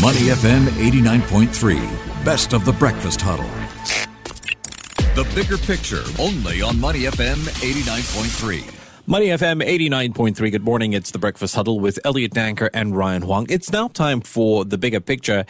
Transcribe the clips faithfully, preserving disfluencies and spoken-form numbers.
Money F M eighty-nine point three, best of the breakfast huddle. The bigger picture, only on Money F M eighty-nine point three. Money F M eighty-nine point three. Good morning. It's the Breakfast Huddle with Elliot Danker and Ryan Huang. It's now time for the bigger picture.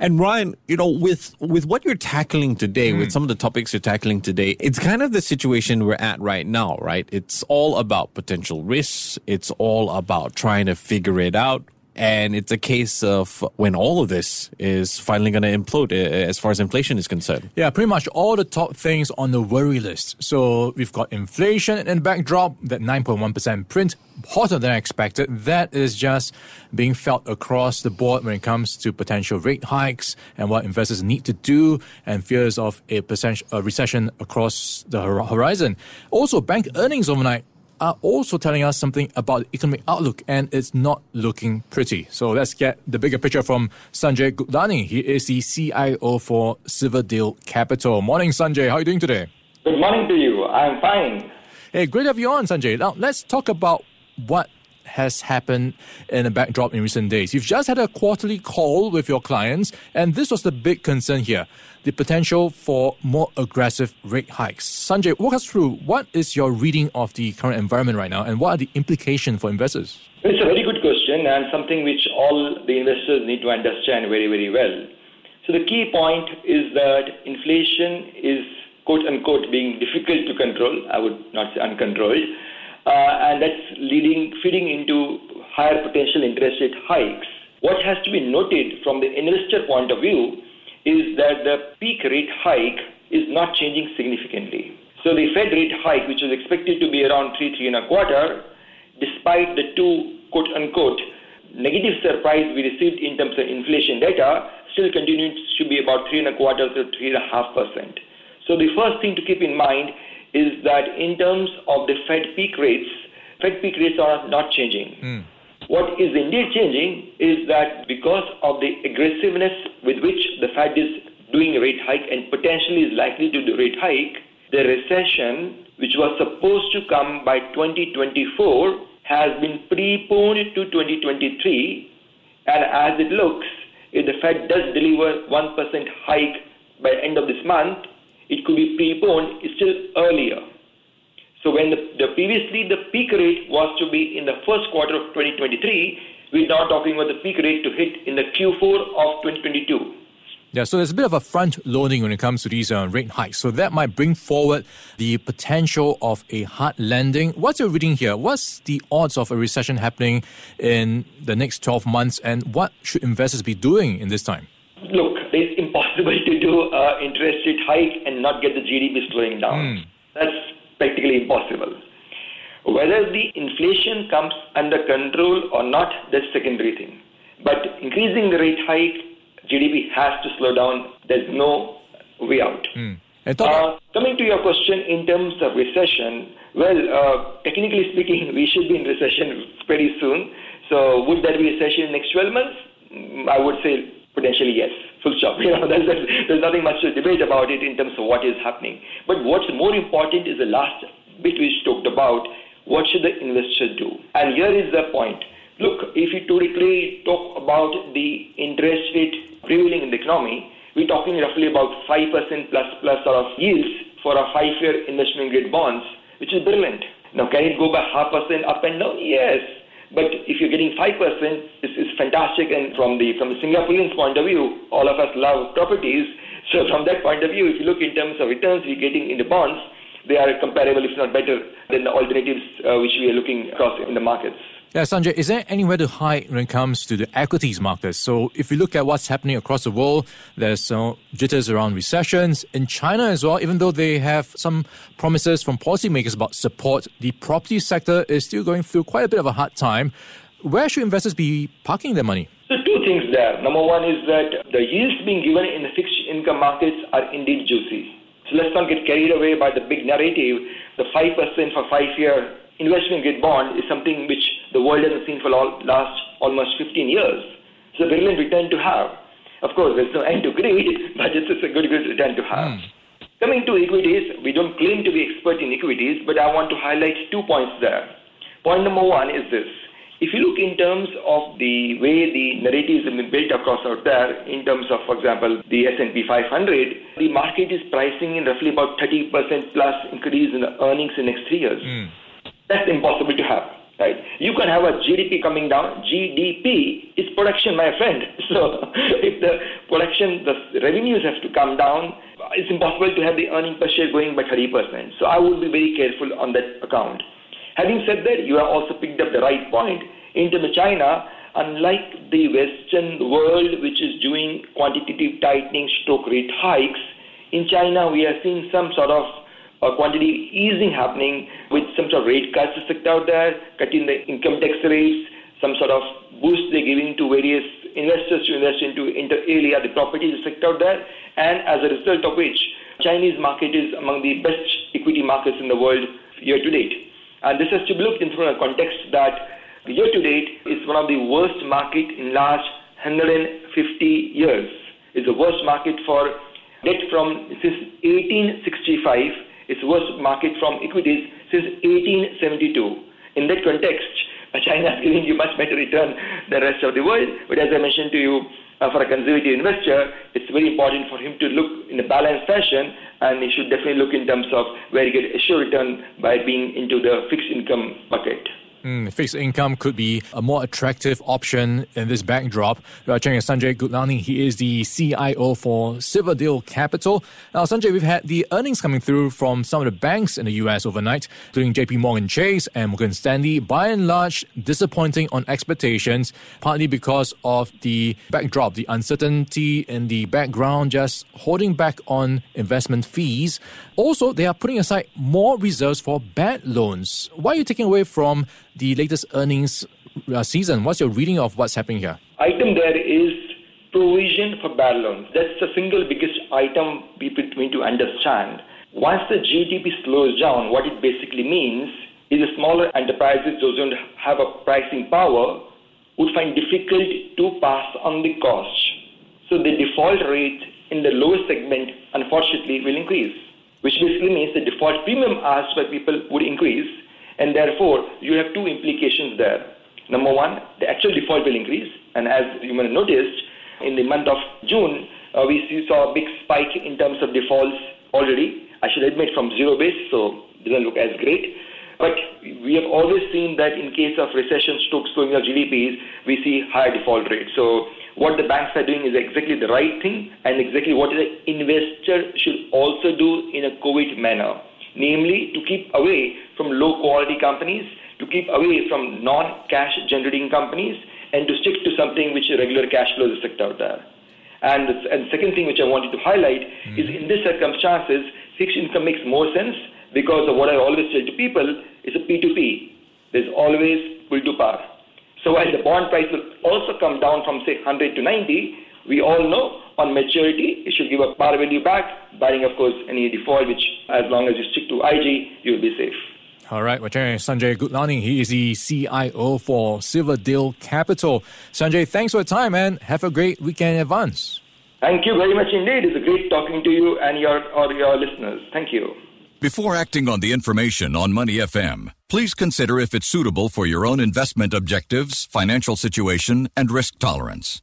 And Ryan, you know, with with what you're tackling today, mm. with some of the topics you're tackling today, it's kind of the situation we're at right now, right? It's all about potential risks. It's all about trying to figure it out. And it's a case of when all of this is finally going to implode as far as inflation is concerned. Yeah, pretty much all the top things on the worry list. So we've got inflation in the backdrop, that nine point one percent print, hotter than expected. That is just being felt across the board when it comes to potential rate hikes and what investors need to do, and fears of a percent, a recession across the horizon. Also, bank earnings overnight are also telling us something about the economic outlook, and it's not looking pretty. So let's get the bigger picture from Sanjay Gulgani. He is the C I O for Silverdale Capital. Morning, Sanjay. How are you doing today? Good morning to you. I'm fine. Hey, great to have you on, Sanjay. Now, let's talk about what has happened in the backdrop in recent days. You've just had a quarterly call with your clients, and this was the big concern here, the potential for more aggressive rate hikes. Sanjay, walk us through, what is your reading of the current environment right now, and what are the implications for investors? It's a very good question, and something which all the investors need to understand very, very well. So the key point is that inflation is, quote-unquote, being difficult to control. I would not say uncontrolled. Uh, and that's leading, feeding into higher potential interest rate hikes. What has to be noted from the investor point of view is that the peak rate hike is not changing significantly. So the Fed rate hike, which was expected to be around three, three and a quarter, despite the two quote-unquote negative surprise we received in terms of inflation data, still continues to be about three and a quarter to three and a half percent. So the first thing to keep in mind is that in terms of the Fed peak rates, Fed peak rates are not changing. Mm. What is indeed changing is that because of the aggressiveness with which the Fed is doing a rate hike and potentially is likely to do a rate hike, the recession, which was supposed to come by twenty twenty-four, has been preponed to twenty twenty-three. And as it looks, if the Fed does deliver one percent hike by end of this month, it could be preponed still earlier. So when the, the previously the peak rate was to be in the first quarter of twenty twenty-three, we're now talking about the peak rate to hit in the Q four of twenty twenty-two. Yeah, so there's a bit of a front loading when it comes to these uh, rate hikes. So that might bring forward the potential of a hard landing. What's your reading here? What's the odds of a recession happening in the next twelve months, and what should investors be doing in this time? Look, it's impossible to do an uh, interest rate hike and not get the G D P slowing down. Mm. That's practically impossible. Whether the inflation comes under control or not, that's secondary thing. But increasing the rate hike, G D P has to slow down. There's no way out. Mm. And talk- uh, coming to your question in terms of recession, well, uh, technically speaking, we should be in recession pretty soon. So would there be a recession in the next twelve months? I would say potentially, yes. Full stop. You know, there's, there's, there's nothing much to debate about it in terms of what is happening. But what's more important is the last bit which talked about what should the investor do. And here is the point. Look, if you typically talk about the interest rate prevailing in the economy, we're talking roughly about five percent plus plus sort of yields for a five-year investment-grade bonds, which is brilliant. Now, can it go by half percent up and down? Yes. But if you're getting five percent, this is fantastic. And from the from the Singaporeans' point of view, all of us love properties. So from that point of view, if you look in terms of returns we're getting in the bonds, they are comparable, if not better, than the alternatives uh, which we are looking across in the markets. Yeah, Sanjay, is there anywhere to hide when it comes to the equities markets? So if you look at what's happening across the world, there's uh, jitters around recessions. In China as well, even though they have some promises from policymakers about support, the property sector is still going through quite a bit of a hard time. Where should investors be parking their money? So two things there. Number one is that the yields being given in the fixed income markets are indeed juicy. So let's not get carried away by the big narrative. The five percent for five-year investment-grade bond is something which the world hasn't seen for the last almost fifteen years. It's a brilliant return to have. Of course, there's no end to greed, but it's a good, good return to have. Mm. Coming to equities, we don't claim to be expert in equities, but I want to highlight two points there. Point number one is this. If you look in terms of the way the narrative is built across out there, in terms of, for example, the S and P five hundred, the market is pricing in roughly about thirty percent plus increase in the earnings in the next three years. Mm. That's impossible to have, right? You can have a G D P coming down. G D P is production, my friend. So if the production, the revenues have to come down, it's impossible to have the earning per share going by thirty percent. So I would be very careful on that account. Having said that, you have also picked up the right point. In terms of China, unlike the Western world, which is doing quantitative tightening stroke rate hikes, in China we are seeing some sort of uh, quantity easing happening with some sort of rate cuts effect out there, cutting the income tax rates, some sort of boost they're giving to various investors to invest into inter alia, the property sector out there, and as a result of which, Chinese market is among the best equity markets in the world year to date. And this has to be looked in from a context that the year-to-date is one of the worst market in last one hundred fifty years. It's the worst market for debt from since eighteen sixty-five. It's the worst market from equities since eighteen seventy-two. In that context, China is giving you much better return than the rest of the world. But as I mentioned to you, uh, for a conservative investor, it's very important for him to look in a balanced fashion, and he should definitely look in terms of where he gets a sure return by being into the fixed income bucket. Mm, fixed income could be a more attractive option in this backdrop. We are chatting with Sanjay Gulgani. He is the C I O for Silverdale Capital. Now, Sanjay, we've had the earnings coming through from some of the banks in the U S overnight, including J P Morgan Chase and Morgan Stanley. By and large, disappointing on expectations, partly because of the backdrop, the uncertainty in the background, just holding back on investment fees. Also, they are putting aside more reserves for bad loans. Why are you taking away from the latest earnings season? What's your reading of what's happening here? Item there is provision for bad loans. That's the single biggest item people need to understand. Once the G D P slows down, what it basically means is the smaller enterprises, those who don't have a pricing power, would find difficult to pass on the cost. So the default rate in the lowest segment, unfortunately, will increase, which basically means the default premium asked by people would increase. And therefore, you have two implications there. Number one, the actual default will increase. And as you may have noticed, in the month of June, uh, we saw a big spike in terms of defaults already. I should admit from zero base, so it doesn't look as great. But we have always seen that in case of recession stroke slowing of G D Ps, we see higher default rates. So what the banks are doing is exactly the right thing and exactly what the investor should also do in a COVID manner. Namely, to keep away from low-quality companies, to keep away from non-cash-generating companies, and to stick to something which is regular cash flows sector out there. And the second thing which I wanted to highlight mm. is in these circumstances, fixed income makes more sense because of what I always tell to people, is a P to P. There's always pull to par. So while the bond price will also come down from, say, one hundred to ninety, we all know on maturity, it should give a par value back, barring, of course, any default, which as long as you stick to I G, you'll be safe. All right, we're chatting with Sanjay Gulgani. He is the C I O for Silverdale Capital. Sanjay, thanks for your time and have a great weekend in advance. Thank you very much indeed. It's a great talking to you and your, or your listeners. Thank you. Before acting on the information on Money F M, please consider if it's suitable for your own investment objectives, financial situation, and risk tolerance.